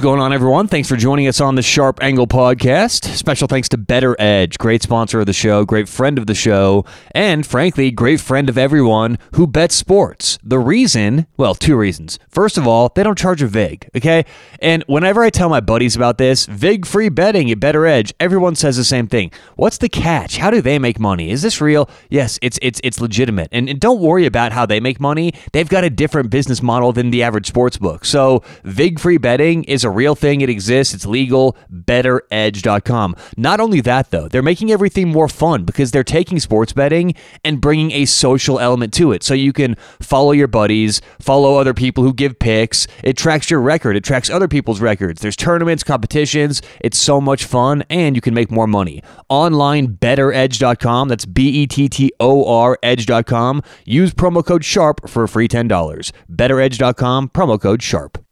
What's going on, everyone? Thanks for joining us on the Sharp Angle podcast. Special thanks to Better Edge, great sponsor of the show, great friend of the show, and frankly, great friend of everyone who bets sports. The reason, well, two reasons. First of all, they don't charge a VIG, okay? And whenever I tell my buddies about this, VIG free betting at Better Edge, everyone says the same thing. What's the catch? How do they make money? Is this real? Yes, it's legitimate. And don't worry about how they make money. They've got a different business model than the average sports book. So VIG free betting is a real thing. It exists. It's legal. BetterEdge.com. Not only that, though, they're making everything more fun because they're taking sports betting and bringing a social element to it. So you can follow your buddies, follow other people who give picks. It tracks your record. It tracks other people's records. There's tournaments, competitions. It's so much fun, and you can make more money. Online, BetterEdge.com. That's BETTOR Edge.com. Use promo code SHARP for a free $10. BetterEdge.com, promo code SHARP.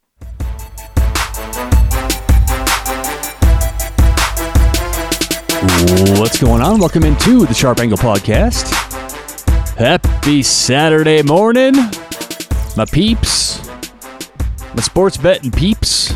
What's going on? Welcome into the Sharp Angle Podcast. Happy Saturday morning, my peeps, my sports betting peeps.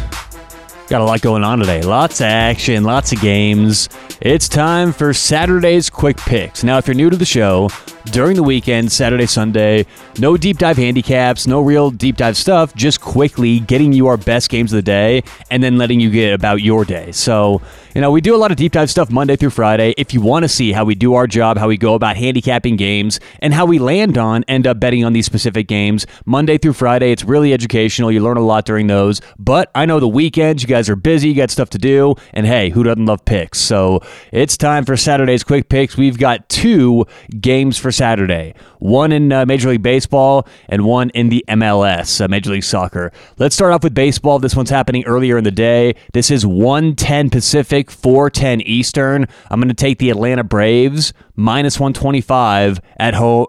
Got a lot going on today. Lots of action, lots of games. It's time for Saturday's Quick Picks. Now, if you're new to the show, during the weekend, Saturday, Sunday, no deep dive handicaps, no real deep dive stuff, just quickly getting you our best games of the day and then letting you get about your day. So, you know, we do a lot of deep dive stuff Monday through Friday. If you want to see how we do our job, how we go about handicapping games, and how we end up betting on these specific games, Monday through Friday, it's really educational. You learn a lot during those. But I know the weekends, you guys are busy, you got stuff to do, and hey, who doesn't love picks? So it's time for Saturday's Quick Picks. We've got two games for Saturday, one in Major League Baseball and one in the MLS, Major League Soccer. Let's start off with baseball. This one's happening earlier in the day. This is 1:10 Pacific, 4:10 Eastern. I'm going to take the Atlanta Braves -125 at home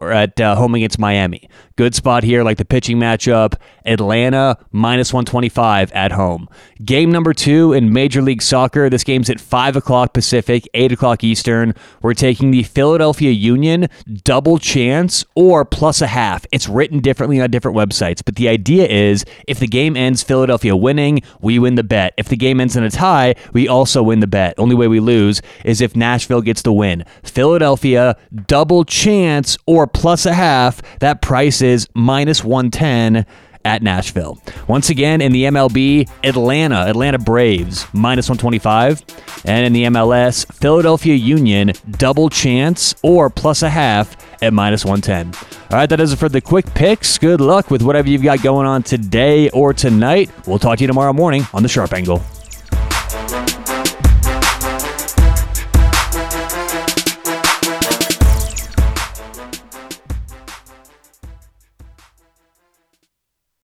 against Miami. Good spot here, like the pitching matchup. Atlanta -125 at home. Game number two in Major League Soccer. This game's at 5:00 Pacific, 8:00 Eastern. We're taking the Philadelphia Union double chance or +0.5. It's written differently on different websites, but the idea is if the game ends Philadelphia winning, we win the bet. If the game ends in a tie, we also win the bet. Only way we lose is if Nashville gets the win. Philadelphia double chance or +0.5. That price is -110 at Nashville. Once again, in the MLB, Atlanta Braves -125. And in the MLS, Philadelphia Union double chance or +0.5 at -110. All right, that is it for the quick picks. Good luck with whatever you've got going on today or tonight. We'll talk to you tomorrow morning on the Sharp Angle.